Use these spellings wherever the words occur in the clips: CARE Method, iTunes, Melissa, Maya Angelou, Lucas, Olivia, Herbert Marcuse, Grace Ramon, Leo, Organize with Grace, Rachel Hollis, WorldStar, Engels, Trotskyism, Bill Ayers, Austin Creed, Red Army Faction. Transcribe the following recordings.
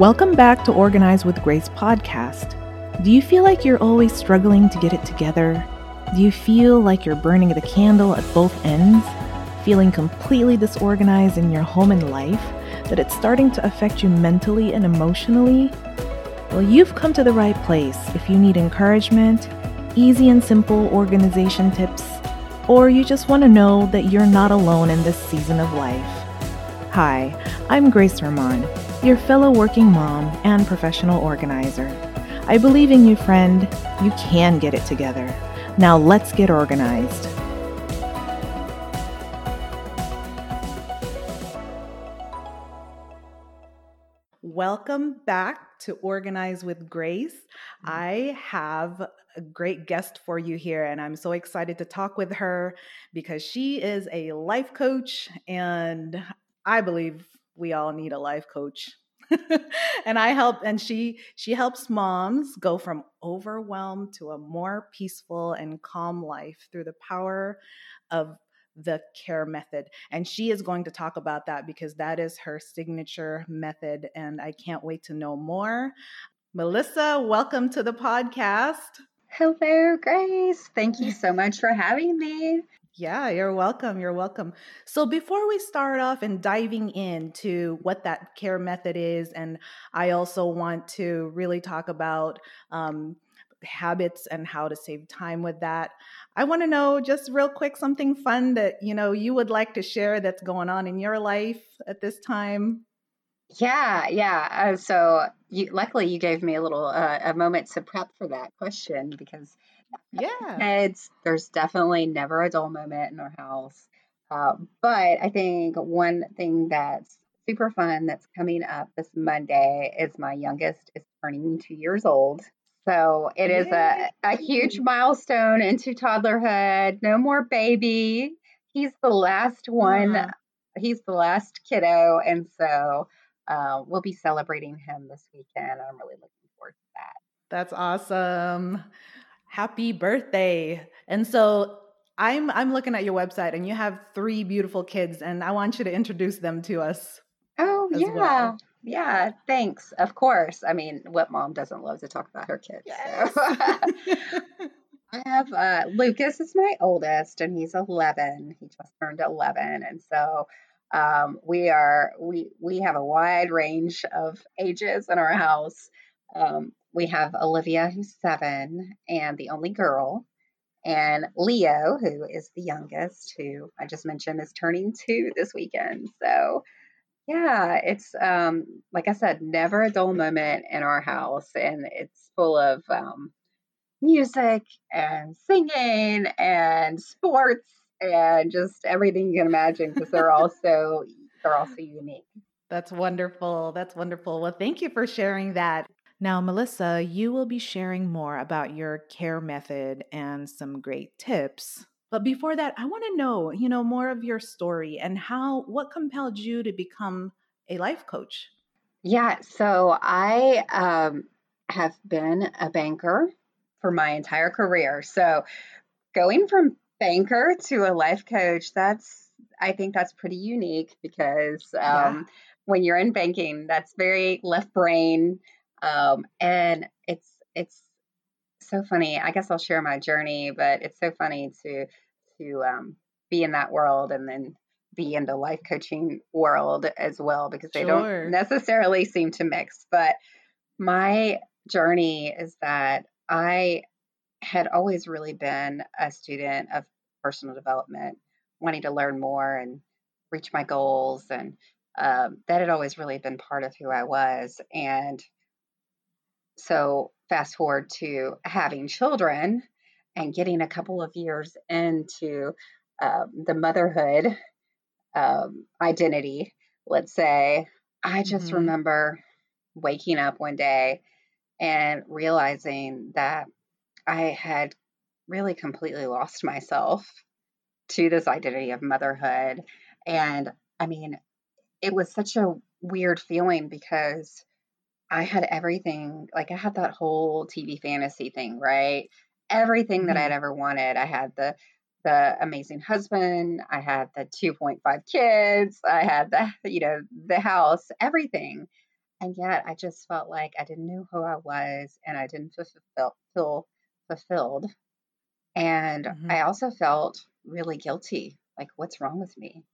Welcome back to Organize with Grace podcast. Do you feel like you're always struggling to get it together? Do you feel like you're burning the candle at both ends? Feeling completely disorganized in your home and life? That it's starting to affect you mentally and emotionally? Well, you've come to the right place if you need encouragement, easy and simple organization tips, or you just want to know that you're not alone in this season of life. Hi, I'm Grace Ramon, your fellow working mom and professional organizer. I believe in you, friend. You can get it together. Now let's get organized. Welcome back to Organize with Grace. I have a great guest for you here, and I'm so excited to talk with her because she is a life coach, and I believe we all need a life coach. and she helps moms go from overwhelm to a more peaceful and calm life through the power of the CARE method. And she is going to talk about that because that is her signature method. And I can't wait to know more. Melissa, welcome to the podcast. Hello, Grace. Thank you so much for having me. Yeah, you're welcome. You're welcome. So before we start off and diving into what that CARE method is, and I also want to really talk about habits and how to save time with that, I want to know just real quick something fun that, you know, you would like to share that's going on in your life at this time. Yeah. So luckily you gave me a moment to prep for that question because there's definitely never a dull moment in our house. But I think one thing that's super fun that's coming up this Monday is my youngest is turning 2 years old. So it is a huge milestone into toddlerhood. No more baby. He's the last one. Uh-huh. He's the last kiddo. And so we'll be celebrating him this weekend. I'm really looking forward to that. That's awesome. Happy birthday. And so I'm looking at your website and you have three beautiful kids, and I want you to introduce them to us. Oh, yeah. Well. Yeah. Thanks. Of course. I mean, what mom doesn't love to talk about her kids? Yes. So. I have Lucas is my oldest, and he's 11. He just turned 11. And so we have a wide range of ages in our house. We have Olivia, who's 7, and the only girl, and Leo, who is the youngest, who I just mentioned is turning 2 this weekend. So, yeah, it's, like I said, never a dull moment in our house, and it's full of music and singing and sports and just everything you can imagine because they're also unique. That's wonderful. That's wonderful. Well, thank you for sharing that. Now, Melissa, you will be sharing more about your CARE method and some great tips. But before that, I want to know, more of your story and what compelled you to become a life coach? Yeah, so I have been a banker for my entire career. So going from banker to a life coach, I think that's pretty unique because when you're in banking, that's very left brain. And it's so funny. I guess I'll share my journey, but it's so funny to be in that world and then be in the life coaching world as well, because they don't necessarily seem to mix. But my journey is that I had always really been a student of personal development, wanting to learn more and reach my goals. And, that had always really been part of who I was. And so fast forward to having children and getting a couple of years into the motherhood identity, let's say, I just remember waking up one day and realizing that I had really completely lost myself to this identity of motherhood. And I mean, it was such a weird feeling because I had everything, like I had that whole TV fantasy thing, right? Everything that I'd ever wanted. I had the amazing husband. I had the 2.5 kids. I had the house, everything. And yet I just felt like I didn't know who I was and I didn't feel fulfilled. And I also felt really guilty. Like, what's wrong with me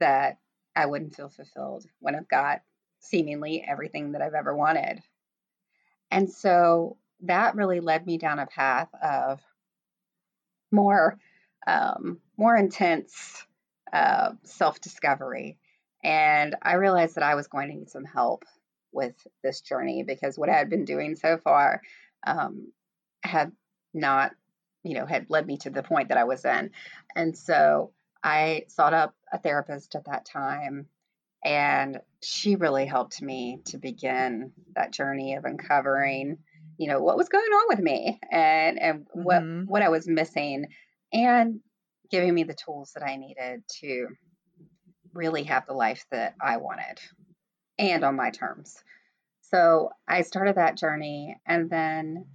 that I wouldn't feel fulfilled when I've got seemingly everything that I've ever wanted? And so that really led me down a path of more intense self-discovery. And I realized that I was going to need some help with this journey, because what I had been doing so far had not, had led me to the point that I was in. And so I sought up a therapist at that time, and she really helped me to begin that journey of uncovering, what was going on with me and what I was missing, and giving me the tools that I needed to really have the life that I wanted and on my terms. So I started that journey. And then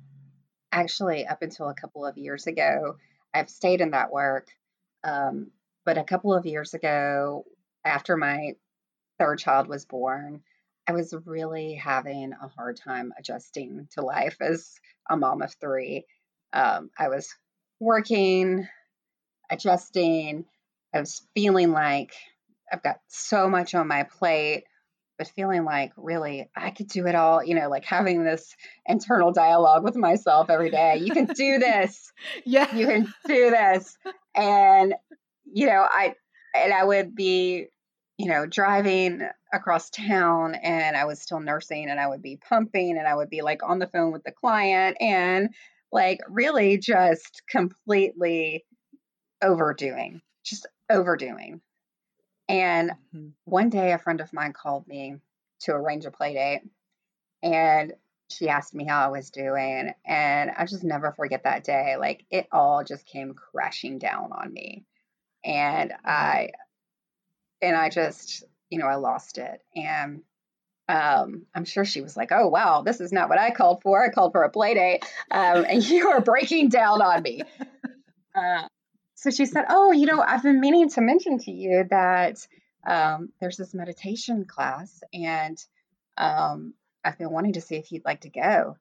actually up until a couple of years ago, I've stayed in that work. But a couple of years ago, after my third child was born, I was really having a hard time adjusting to life as a mom of three. I was working, adjusting. I was feeling like I've got so much on my plate, but feeling like really I could do it all, like having this internal dialogue with myself every day. You can do this. Yeah. You can do this. And, I would be, driving across town, and I was still nursing, and I would be pumping, and I would be like on the phone with the client, and like really just completely overdoing. And one day a friend of mine called me to arrange a play date, and she asked me how I was doing. And I just never forget that day. Like, it all just came crashing down on me. And I just, I lost it. And I'm sure she was like, oh, wow, this is not what I called for. I called for a play date. And you are breaking down on me. So she said, oh, I've been meaning to mention to you that there's this meditation class, and I've been wanting to see if you'd like to go.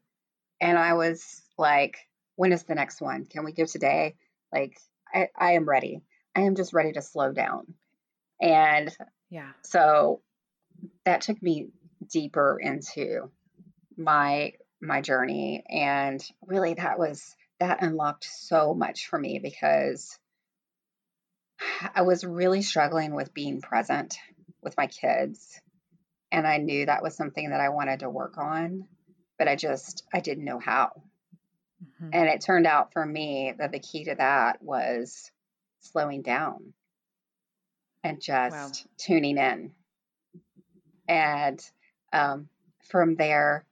And I was like, when is the next one? Can we go today? Like, I am ready. I am just ready to slow down. And so that took me deeper into my journey. And really that unlocked so much for me, because I was really struggling with being present with my kids. And I knew that was something that I wanted to work on, but I didn't know how. And it turned out for me that the key to that was slowing down and just tuning in. And from there,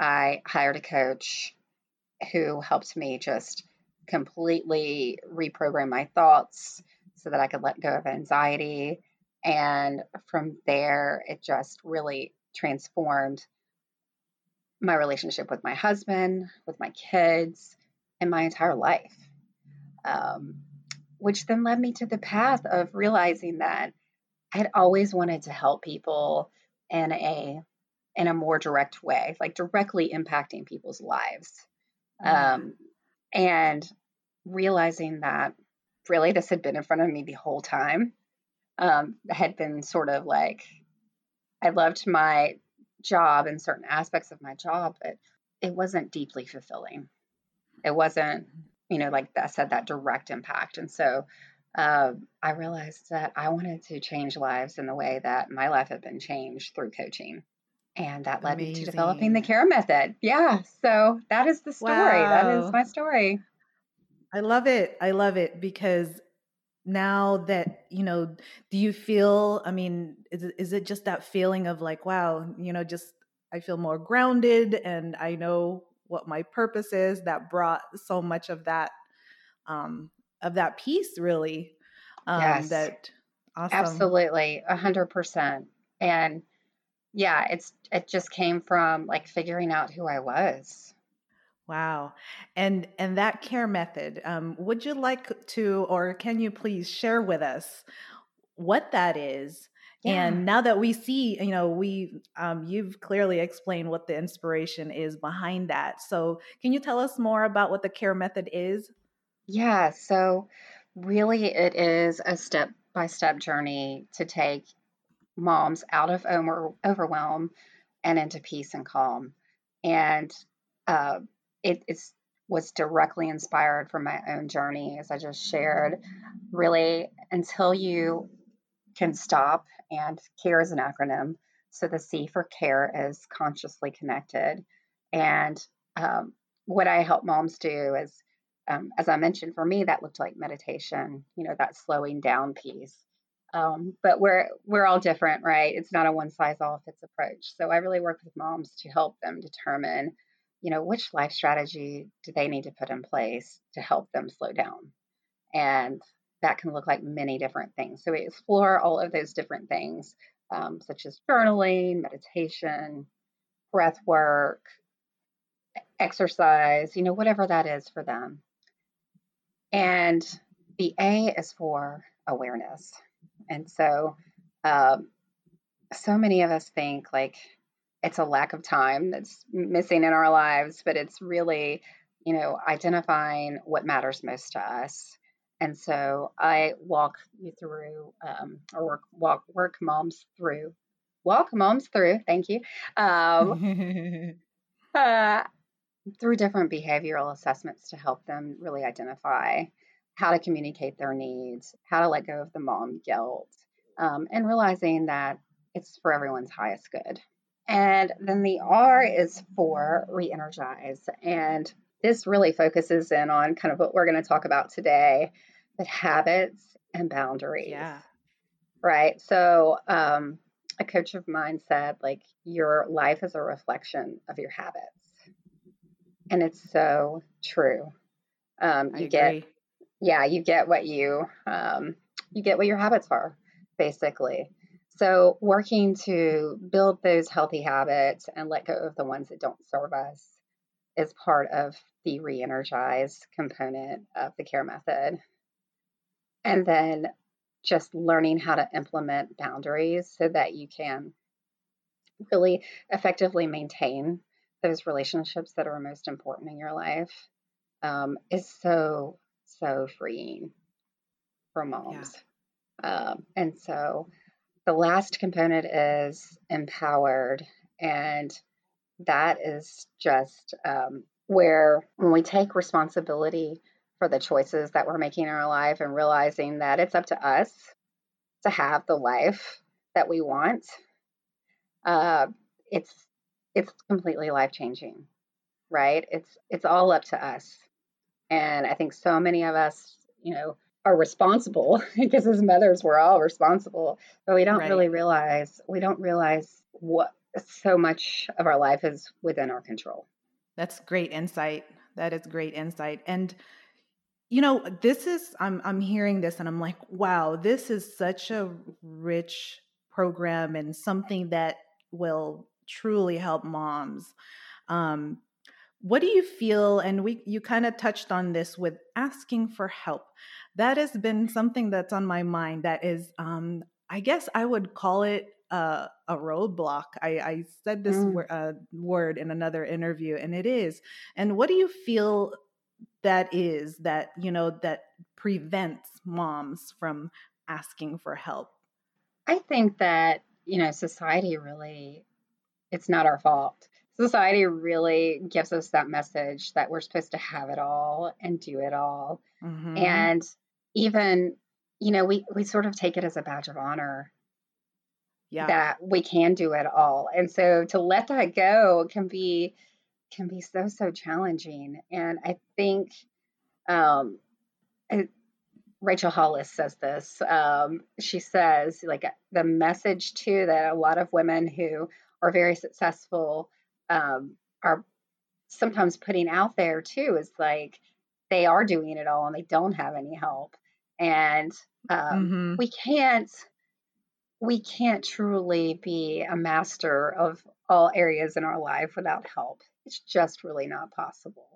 I hired a coach who helped me just completely reprogram my thoughts so that I could let go of anxiety. And from there, it just really transformed my relationship with my husband, with my kids, and my entire life, which then led me to the path of realizing that I had always wanted to help people in a more direct way, like directly impacting people's lives. And realizing that really this had been in front of me the whole time, had been sort of like, I loved my job and certain aspects of my job, but it wasn't deeply fulfilling. It wasn't, like I said, that direct impact. And so, I realized that I wanted to change lives in the way that my life had been changed through coaching. And that led me to developing the CARE Method. Yeah. So that is the story. That is my story. I love it. I love it, because now that, do you feel, I mean, is it just that feeling of like, wow, just, I feel more grounded and I know what my purpose is, that brought so much of that peace really. Yes. Awesome. Absolutely. 100%. And yeah, it just came from like figuring out who I was. Wow. And that CARE Method, would you like to, or can you please share with us what that is Yeah. And now that we see, you know, you've clearly explained what the inspiration is behind that. So can you tell us more about what the CARE Method is? Yeah. So really it is a step-by-step journey to take moms out of overwhelm and into peace and calm. And it was directly inspired from my own journey, as I just shared. Really, until you can stop, and CARE is an acronym. So the C for care is consciously connected. And what I help moms do is, as I mentioned, for me, that looked like meditation, you know, that slowing down piece. But we're all different, right? It's not a one size all fits approach. So I really work with moms to help them determine, you know, which life strategy do they need to put in place to help them slow down. And that can look like many different things. So we explore all of those different things, such as journaling, meditation, breath work, exercise, you know, whatever that is for them. And the A is for awareness. And so, so many of us think like it's a lack of time that's missing in our lives, but it's really, you know, identifying what matters most to us. And so I walk you through, walk moms through, thank you, through different behavioral assessments to help them really identify how to communicate their needs, how to let go of the mom guilt, and realizing that it's for everyone's highest good. And then the R is for re-energize. And this really focuses in on kind of what we're going to talk about today, but habits and boundaries. Yeah. Right. So a coach of mine said, like, your life is a reflection of your habits. And it's so true. You get what your habits are, basically. So working to build those healthy habits and let go of the ones that don't serve us is part of the re-energize component of the CARE Method. And then just learning how to implement boundaries so that you can really effectively maintain those relationships that are most important in your life is so, so freeing for moms. Yeah. And so the last component is empowered. And that is just where when we take responsibility for the choices that we're making in our life and realizing that it's up to us to have the life that we want, it's completely life-changing, right? It's all up to us. And I think so many of us, you know, are responsible because as mothers, we're all responsible, but we don't really realize, what so much of our life is within our control. That's great insight. That is great insight. And, you know, this is, I'm hearing this and I'm like, wow, this is such a rich program and something that will truly help moms. What do you feel? And you kind of touched on this with asking for help. That has been something that's on my mind. That is, I guess I would call it a roadblock. I said this word in another interview, and it is. And what do you feel that is that, you know, that prevents moms from asking for help? I think that, you know, society really, it's not our fault. Society really gives us that message that we're supposed to have it all and do it all. Mm-hmm. And even, you know, we sort of take it as a badge of honor that we can do it all. And so to let that go can be so, so challenging. And I think Rachel Hollis says this. She says, like, the message too that a lot of women who are very successful are sometimes putting out there too is like they are doing it all and they don't have any help. And we can't truly be a master of all areas in our life without help. It's just really not possible.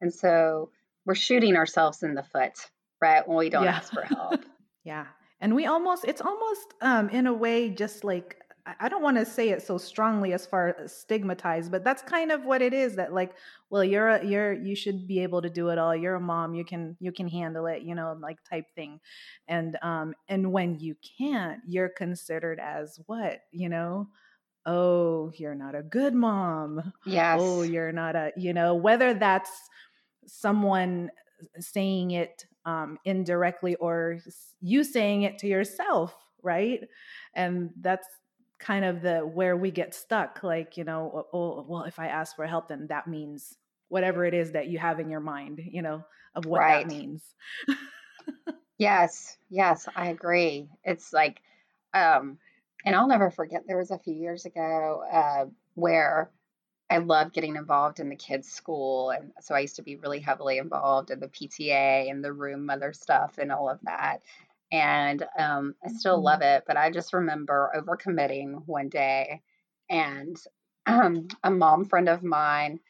And so we're shooting ourselves in the foot, right? When we don't ask for help. Yeah. And we almost, it's almost in a way just like, I don't want to say it so strongly as far as stigmatized, but that's kind of what it is, that like, well, you should be able to do it all. You're a mom, you can handle it, you know, like type thing. And when you can't, you're considered as what, you know? Oh, you're not a good mom. Yes. Oh, you're not a, you know, whether that's someone saying it indirectly or you saying it to yourself, right? And that's kind of where we get stuck. Like, you know, oh, well, if I ask for help, then that means whatever it is that you have in your mind, you know, of what right. That means. Yes, I agree. It's like, and I'll never forget, there was a few years ago where I loved getting involved in the kids' school. And so I used to be really heavily involved in the PTA and the room mother stuff and all of that. And I still love it, but I just remember overcommitting one day, and a mom friend of mine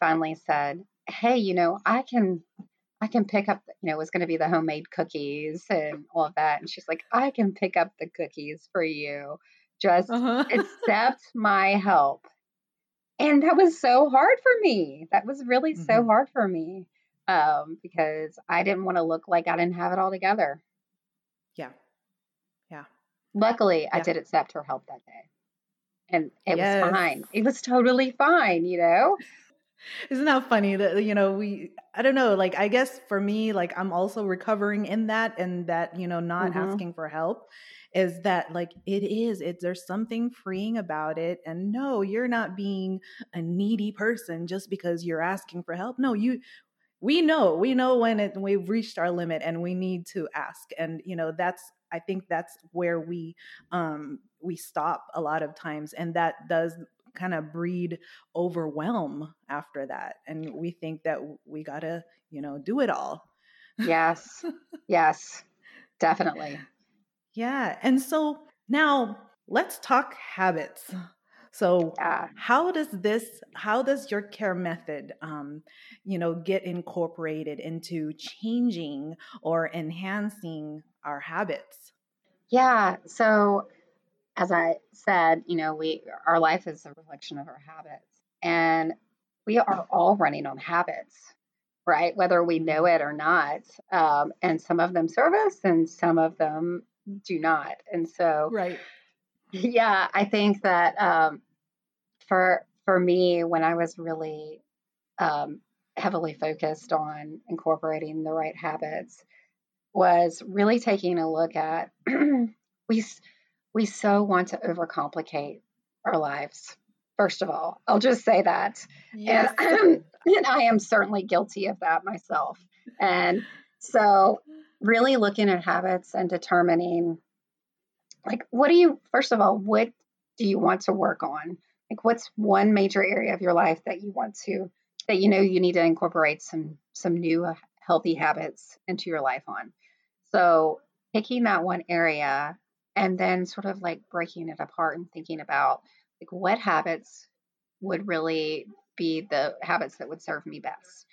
finally said, "Hey, you know, I can pick up," you know, it was going to be the homemade cookies and all of that. And she's like, "I can pick up the cookies for you. Just accept my help." And that was so hard for me. That was really so hard for me because I didn't want to look like I didn't have it all together. Yeah. Luckily, I did accept her help that day. And it was fine. It was totally fine, you know? Isn't that funny that, you know, I don't know, like, I guess for me, like, I'm also recovering in that, and that, you know, not asking for help is that, like, there's something freeing about it. And no, you're not being a needy person just because you're asking for help. No, we know when we've reached our limit and we need to ask. And, you know, I think that's where we stop a lot of times. And that does kind of breed overwhelm after that. And we think that we got to, you know, do it all. Yes. Yes, definitely. Yeah. And so now let's talk habits. So how does your CARE method, you know, get incorporated into changing or enhancing our habits? Yeah. So as I said, you know, our life is a reflection of our habits, and we are all running on habits, right? Whether we know it or not. And some of them serve us and some of them do not. And so, right. Yeah, I think that for me, when I was really heavily focused on incorporating the right habits, was really taking a look at we so want to overcomplicate our lives. First of all, I'll just say that, yes. And I am certainly guilty of that myself. And so, really looking at habits and determining, like, first of all, what do you want to work on? Like, what's one major area of your life that you want to, that you know you need to incorporate some new healthy habits into your life on? So picking that one area and then sort of like breaking it apart and thinking about like what habits would really be the habits that would serve me best.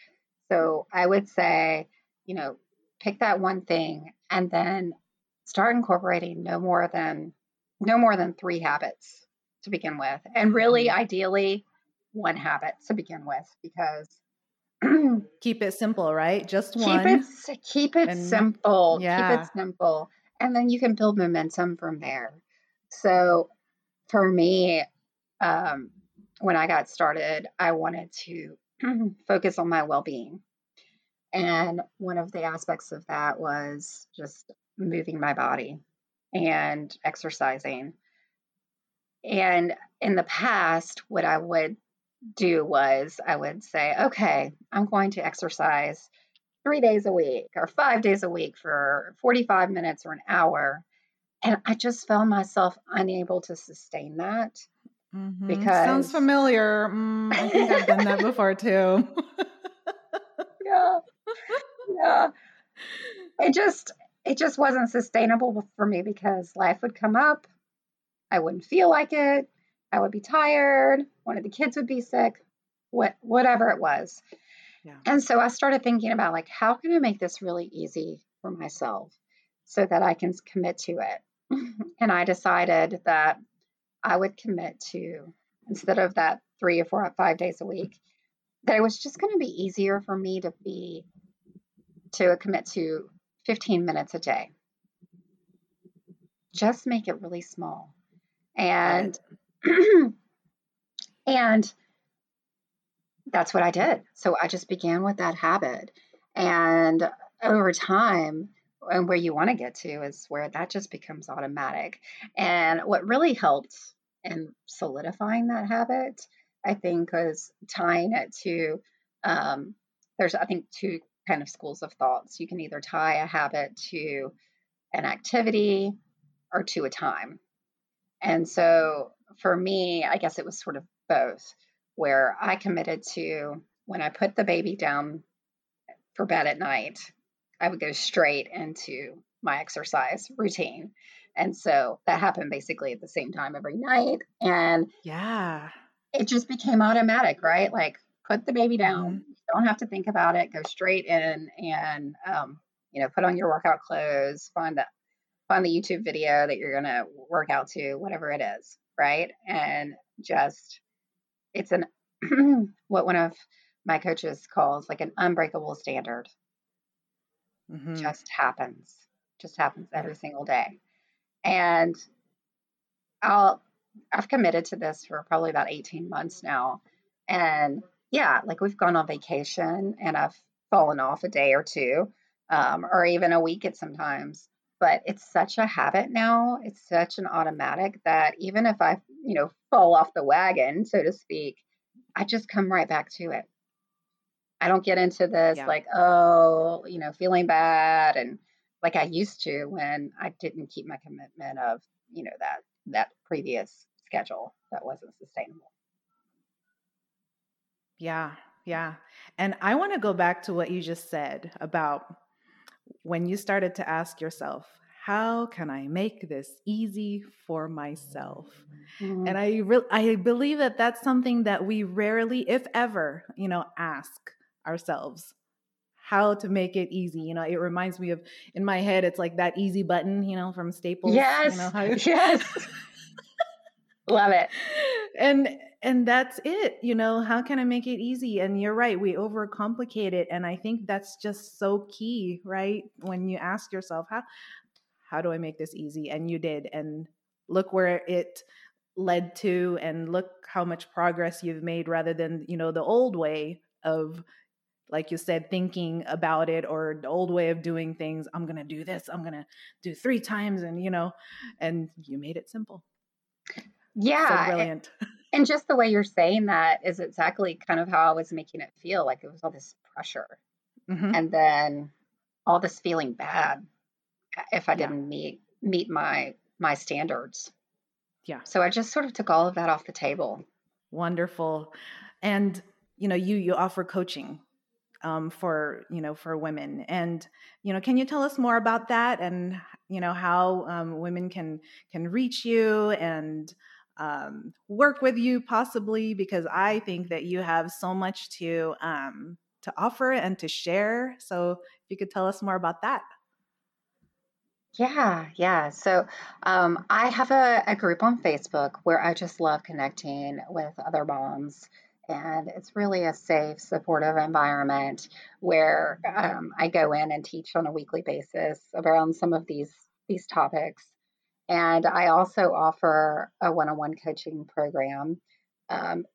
So I would say, you know, pick that one thing and then start incorporating no more than 3 habits to begin with. And really ideally 1 habit to begin with, because keep it simple, right? Just one. Keep it simple. Yeah. Keep it simple. And then you can build momentum from there. So for me, when I got started, I wanted to focus on my well-being. And one of the aspects of that was just moving my body and exercising. And in the past, what I would do was I would say, okay, I'm going to exercise 3 days a week or 5 days a week for 45 minutes or an hour. And I just found myself unable to sustain that. Mm-hmm. Because sounds familiar. I think I've done that before too. Yeah. Yeah. It just wasn't sustainable for me because life would come up. I wouldn't feel like it. I would be tired. One of the kids would be sick, whatever it was. Yeah. And so I started thinking about like, how can I make this really easy for myself? so that I can commit to it. And I decided that I would commit to, instead of that 3 or 4 or 5 days a week, that it was just going to be easier for me to commit to 15 minutes a day. Just make it really small. And and that's what I did. So I just began with that habit. And over time, and where you want to get to is where that just becomes automatic. And what really helped in solidifying that habit, I think, is tying it to, there's, I think, two kind of schools of thoughts. You can either tie a habit to an activity or to a time. And so for me, I guess it was sort of both, where I committed to, when I put the baby down for bed at night, I would go straight into my exercise routine. And so that happened basically at the same time every night. And yeah, it just became automatic, right? Like, put the baby down, don't have to think about it, go straight in and, put on your workout clothes, find the YouTube video that you're going to work out to, whatever it is. Right. And just, it's what one of my coaches calls like an unbreakable standard. Mm-hmm. Just happens every single day. And I've committed to this for probably about 18 months now. And yeah, like, we've gone on vacation and I've fallen off a day or two, or even a week at sometimes, but it's such a habit now. It's such an automatic that even if I, fall off the wagon, so to speak, I just come right back to it. I don't get into this feeling bad, and like I used to when I didn't keep my commitment of, that previous schedule that wasn't sustainable. Yeah. Yeah. And I want to go back to what you just said about when you started to ask yourself, how can I make this easy for myself? Mm-hmm. And I believe that that's something that we rarely, if ever, ask ourselves, how to make it easy. It reminds me of, in my head, it's like that easy button, from Staples. Yes. Yes. Love it. And that's it, how can I make it easy? And you're right, we overcomplicate it. And I think that's just so key, right? When you ask yourself, how do I make this easy? And you did, and look where it led to, and look how much progress you've made, rather than, the old way of, like you said, thinking about it, or the old way of doing things. I'm going to do this. I'm going to do 3 times and, and you made it simple. Yeah. So brilliant. And just the way you're saying that is exactly kind of how I was making it feel, like it was all this pressure, mm-hmm. and then all this feeling bad if I didn't meet my standards. Yeah. So I just sort of took all of that off the table. Wonderful. And, you offer coaching for women. And, can you tell us more about that, and, how women can reach you and work with you possibly, because I think that you have so much to offer and to share. So if you could tell us more about that. Yeah. So I have a group on Facebook where I just love connecting with other moms, and it's really a safe, supportive environment where I go in and teach on a weekly basis around some of these topics. And I also offer a one-on-one coaching program. And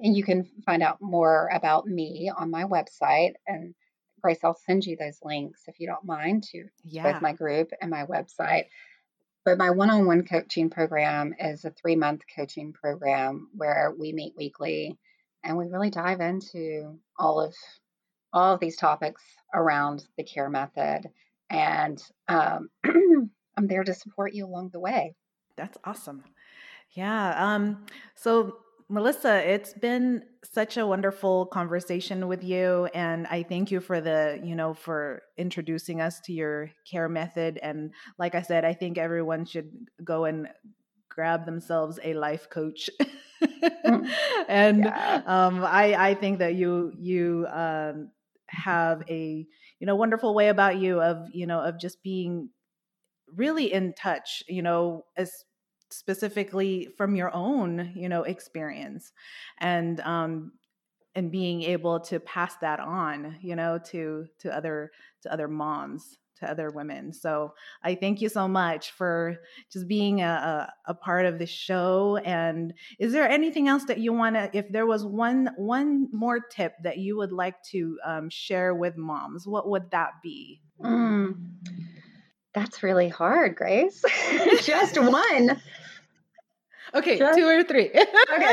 you can find out more about me on my website. And Grace, I'll send you those links if you don't mind, to both my group and my website. But my one-on-one coaching program is a 3-month coaching program where we meet weekly, and we really dive into all of these topics around the CARE method. And I'm there to support you along the way. That's awesome. Yeah. So Melissa, it's been such a wonderful conversation with you. And I thank you for for introducing us to your CARE method. And like I said, I think everyone should go and grab themselves a life coach. And I think that you have a wonderful way about you of just being really in touch, you know, as specifically from your own, you know, experience, and being able to pass that on, you know, to other moms, to other women. So I thank you so much for just being a part of the show. And is there anything else that you want to, if there was one more tip that you would like to share with moms, what would that be? That's really hard, Grace. Just one. Okay. Just, 2 or 3. Okay.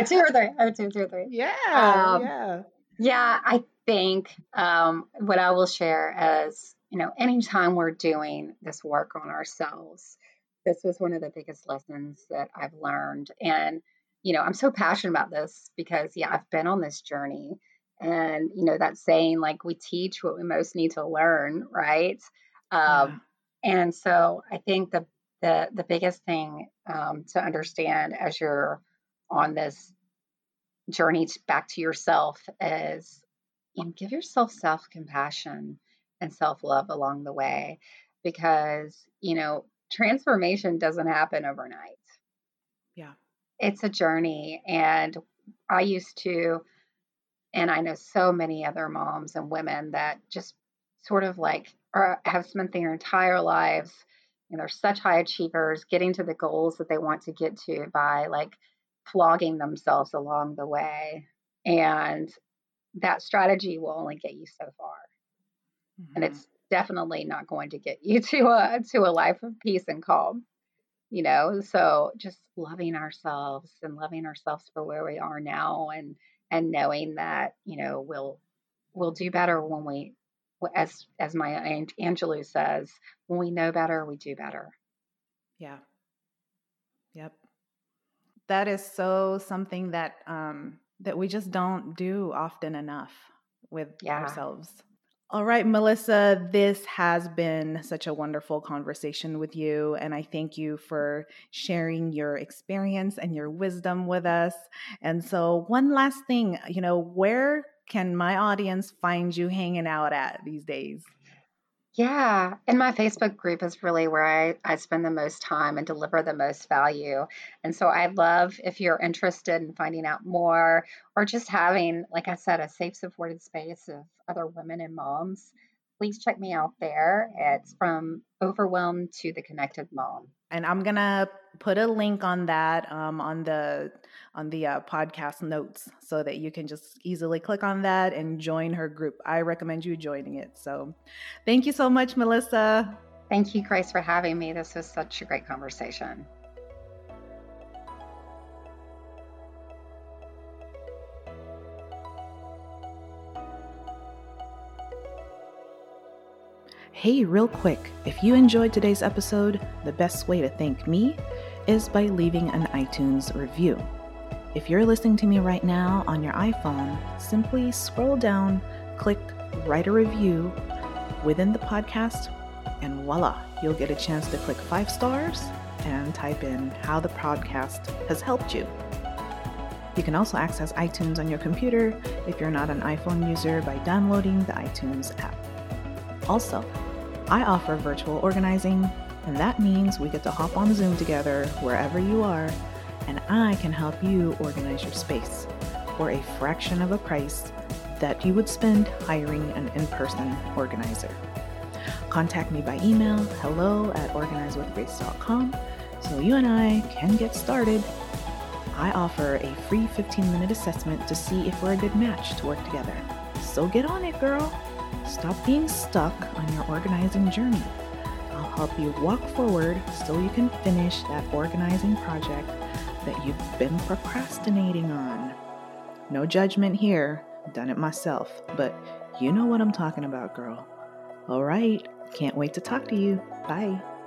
2 or 3. Oh, 2 or 3. Yeah. Yeah. I think what I will share is, you know, anytime we're doing this work on ourselves, this was one of the biggest lessons that I've learned. And, you know, I'm so passionate about this because, yeah, I've been on this journey. And, you know, that saying, like, we teach what we most need to learn, right? And so I think the biggest thing to understand as you're on this journey back to yourself is, you know, give yourself self-compassion and self-love along the way, because, you know, transformation doesn't happen overnight. Yeah. It's a journey. And I used to, and I know so many other moms and women that just sort of like, or have spent their entire lives, and they're such high achievers, getting to the goals that they want to get to by like flogging themselves along the way. And that strategy will only get you so far. And it's definitely not going to get you to a life of peace and calm, you know? So just loving ourselves for where we are now, and knowing that, you know, we'll do better when we, as Maya Angelou says, when we know better, we do better. Yeah. Yep. That is so something that, that we just don't do often enough with ourselves. All right, Melissa, this has been such a wonderful conversation with you, and I thank you for sharing your experience and your wisdom with us. And so one last thing, you know, where can my audience find you hanging out at these days? Yeah, and my Facebook group is really where I spend the most time and deliver the most value. And so I'd love if you're interested in finding out more, or just having, like I said, a safe, supported space of other women and moms, please check me out there. It's From Overwhelmed to the Connected Mom. And I'm going to put a link on that on the podcast notes so that you can just easily click on that and join her group. I recommend you joining it. So thank you so much, Melissa. Thank you, Grace, for having me. This was such a great conversation. Hey, real quick, if you enjoyed today's episode, the best way to thank me is by leaving an iTunes review. If you're listening to me right now on your iPhone, simply scroll down, click Write a Review within the podcast, and voila, you'll get a chance to click 5 stars and type in how the podcast has helped you. You can also access iTunes on your computer if you're not an iPhone user by downloading the iTunes app. Also, I offer virtual organizing, and that means we get to hop on Zoom together wherever you are, and I can help you organize your space for a fraction of a price that you would spend hiring an in-person organizer. Contact me by email, hello@organizewithgrace.com, so you and I can get started. I offer a free 15-minute assessment to see if we're a good match to work together. So get on it, girl. Stop being stuck on your organizing journey. I'll help you walk forward so you can finish that organizing project that you've been procrastinating on. No judgment here, I've done it myself, but you know what I'm talking about, girl. All right, can't wait to talk to you. Bye.